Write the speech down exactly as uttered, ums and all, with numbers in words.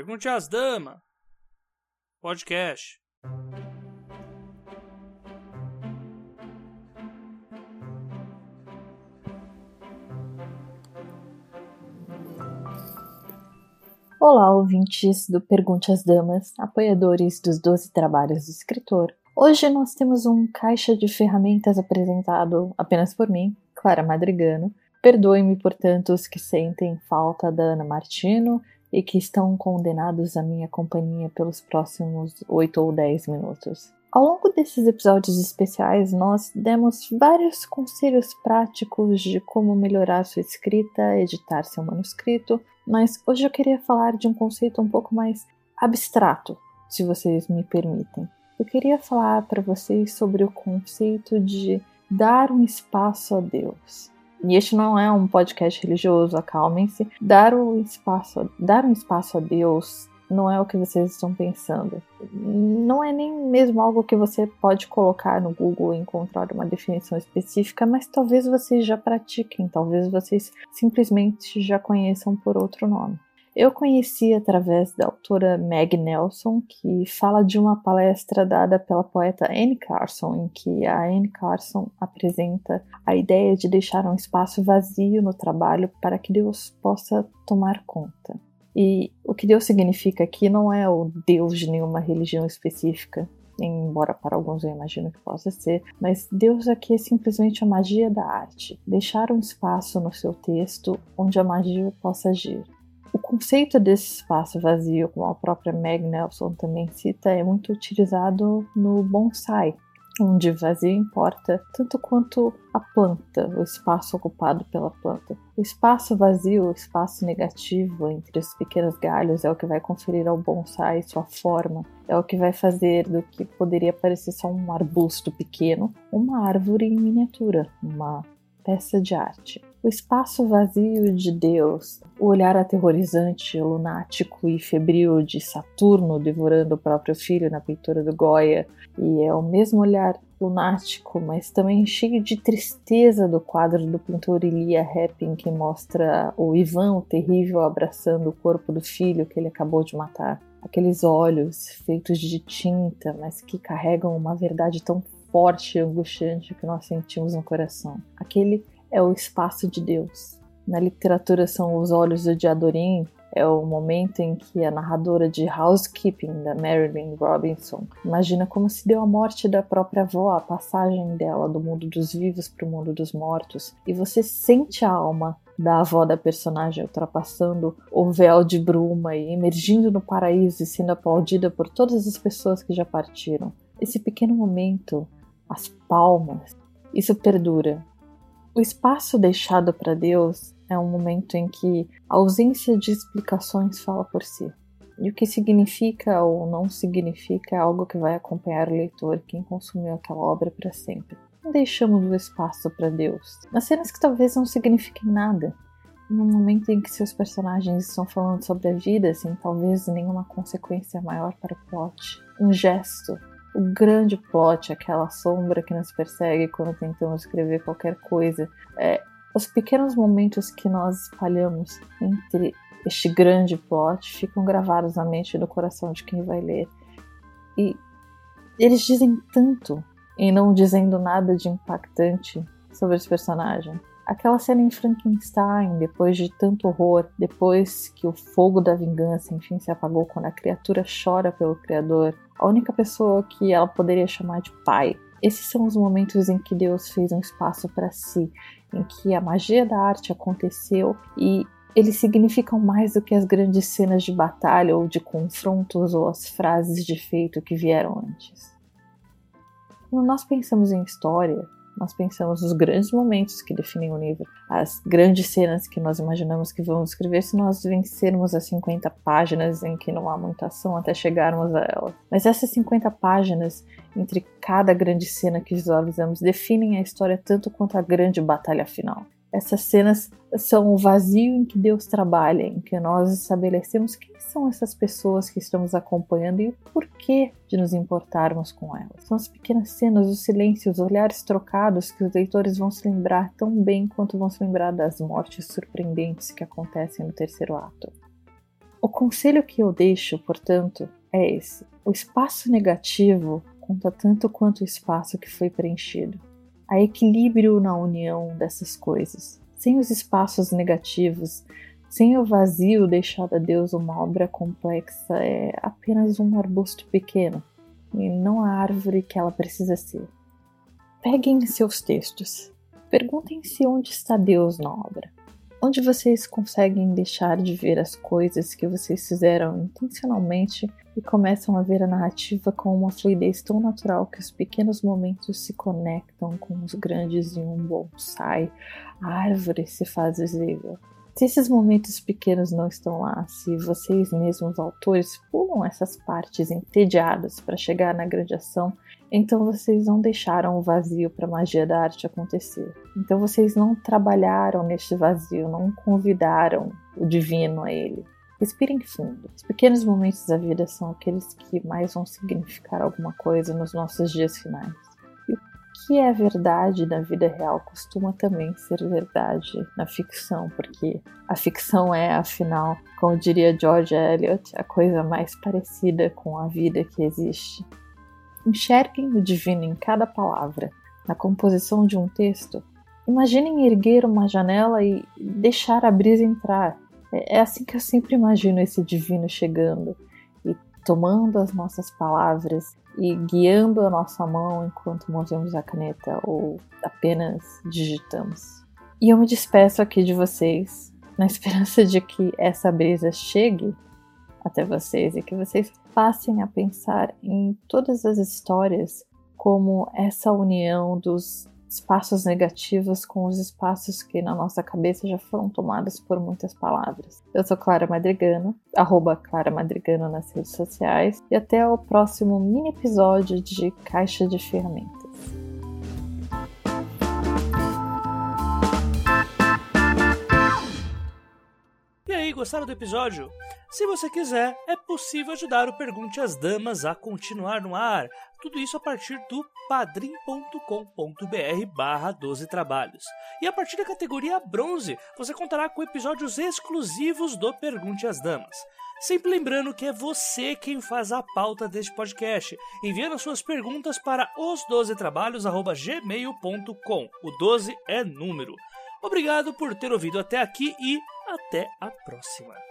Pergunte às Damas Podcast. Olá, ouvintes do Pergunte às Damas, apoiadores dos doze trabalhos do escritor. Hoje nós temos um caixa de ferramentas apresentado apenas por mim, Clara Madrigano. Perdoem-me, portanto, os que sentem falta da Ana Martino e que estão condenados à minha companhia pelos próximos oito ou dez minutos. Ao longo desses episódios especiais, nós demos vários conselhos práticos de como melhorar sua escrita, editar seu manuscrito, mas hoje eu queria falar de um conceito um pouco mais abstrato, se vocês me permitem. Eu queria falar para vocês sobre o conceito de dar um espaço a Deus. E este não é um podcast religioso, acalmem-se. Dar um espaço, dar um espaço a Deus não é o que vocês estão pensando. Não é nem mesmo algo que você pode colocar no Google e encontrar uma definição específica, mas talvez vocês já pratiquem, talvez vocês simplesmente já conheçam por outro nome. Eu conheci através da autora Maggie Nelson, que fala de uma palestra dada pela poeta Anne Carson, em que a Anne Carson apresenta a ideia de deixar um espaço vazio no trabalho para que Deus possa tomar conta. E o que Deus significa aqui não é o Deus de nenhuma religião específica, embora para alguns eu imagino que possa ser, mas Deus aqui é simplesmente a magia da arte, deixar um espaço no seu texto onde a magia possa agir. O conceito desse espaço vazio, como a própria Maggie Nelson também cita, é muito utilizado no bonsai, onde vazio importa tanto quanto a planta, o espaço ocupado pela planta. O espaço vazio, o espaço negativo entre os pequenos galhos é o que vai conferir ao bonsai sua forma, é o que vai fazer do que poderia parecer só um arbusto pequeno, uma árvore em miniatura, uma peça de arte. O espaço vazio de Deus, o olhar aterrorizante, lunático e febril de Saturno devorando o próprio filho na pintura do Goya, e é o mesmo olhar lunático, mas também cheio de tristeza do quadro do pintor Ilya Repin, que mostra o Ivan, o terrível, abraçando o corpo do filho que ele acabou de matar. Aqueles olhos feitos de tinta, mas que carregam uma verdade tão forte e angustiante que nós sentimos no coração. Aquele é o espaço de Deus. Na literatura são os olhos do Diadorim, é o momento em que a narradora de Housekeeping, da Marilyn Robinson, imagina como se deu a morte da própria avó, a passagem dela do mundo dos vivos para o mundo dos mortos, e você sente a alma da avó da personagem ultrapassando o véu de bruma e emergindo no paraíso e sendo aplaudida por todas as pessoas que já partiram. Esse pequeno momento, as palmas, isso perdura. O espaço deixado para Deus é um momento em que a ausência de explicações fala por si. E o que significa ou não significa é algo que vai acompanhar o leitor, quem consumiu aquela obra para sempre. Não deixamos o espaço para Deus. Nas cenas que talvez não signifiquem nada, no momento em que seus personagens estão falando sobre a vida, sem talvez nenhuma consequência maior para o plot, um gesto. O grande plot, aquela sombra que nos persegue quando tentamos escrever qualquer coisa, é os pequenos momentos que nós espalhamos entre este grande plot ficam gravados na mente e no coração de quem vai ler. E eles dizem tanto em não dizendo nada de impactante sobre os personagens. Aquela cena em Frankenstein, depois de tanto horror, depois que o fogo da vingança enfim se apagou, quando a criatura chora pelo Criador, a única pessoa que ela poderia chamar de pai. Esses são os momentos em que Deus fez um espaço para si, em que a magia da arte aconteceu e eles significam mais do que as grandes cenas de batalha ou de confrontos ou as frases de efeito que vieram antes. Quando nós pensamos em história, nós pensamos nos grandes momentos que definem o livro, as grandes cenas que nós imaginamos que vamos escrever se nós vencermos as cinquenta páginas em que não há muita ação até chegarmos a ela. Mas essas cinquenta páginas, entre cada grande cena que visualizamos, definem a história tanto quanto a grande batalha final. Essas cenas são o vazio em que Deus trabalha, em que nós estabelecemos quem são essas pessoas que estamos acompanhando e o porquê de nos importarmos com elas. São as pequenas cenas, os silêncios, os olhares trocados que os leitores vão se lembrar tão bem quanto vão se lembrar das mortes surpreendentes que acontecem no terceiro ato. O conselho que eu deixo, portanto, é esse. O espaço negativo conta tanto quanto o espaço que foi preenchido. Há equilíbrio na união dessas coisas. Sem os espaços negativos, sem o vazio deixado a Deus, uma obra complexa é apenas um arbusto pequeno e não a árvore que ela precisa ser. Peguem seus textos. Perguntem-se onde está Deus na obra. Onde vocês conseguem deixar de ver as coisas que vocês fizeram intencionalmente e começam a ver a narrativa com uma fluidez tão natural que os pequenos momentos se conectam com os grandes e um bonsai, a árvore se faz visível. Se esses momentos pequenos não estão lá, se vocês mesmos, autores, pulam essas partes entediadas para chegar na grande ação, então vocês não deixaram o vazio para a magia da arte acontecer. Então vocês não trabalharam neste vazio, não convidaram o divino a ele. Respirem fundo. Os pequenos momentos da vida são aqueles que mais vão significar alguma coisa nos nossos dias finais. E o que é verdade na vida real costuma também ser verdade na ficção, porque a ficção é, afinal, como diria George Eliot, a coisa mais parecida com a vida que existe. Enxerguem o divino em cada palavra, na composição de um texto. Imaginem erguer uma janela e deixar a brisa entrar. É assim que eu sempre imagino esse divino chegando e tomando as nossas palavras e guiando a nossa mão enquanto movemos a caneta ou apenas digitamos. E eu me despeço aqui de vocês, na esperança de que essa brisa chegue até vocês e que vocês passem a pensar em todas as histórias como essa união dos espaços negativos com os espaços que na nossa cabeça já foram tomados por muitas palavras. Eu sou Clara Madrigano, arroba Clara Madrigano nas redes sociais, e até o próximo mini episódio de Caixa de Ferramentas. Gostaram do episódio? Se você quiser, é possível ajudar o Pergunte às Damas a continuar no ar. Tudo isso a partir do padrim.com.br barra 12 trabalhos. E a partir da categoria bronze, você contará com episódios exclusivos do Pergunte às Damas. Sempre lembrando que é você quem faz a pauta deste podcast, enviando as suas perguntas para os doze trabalhos arroba gmail ponto com. O doze é número. Obrigado por ter ouvido até aqui e até a próxima.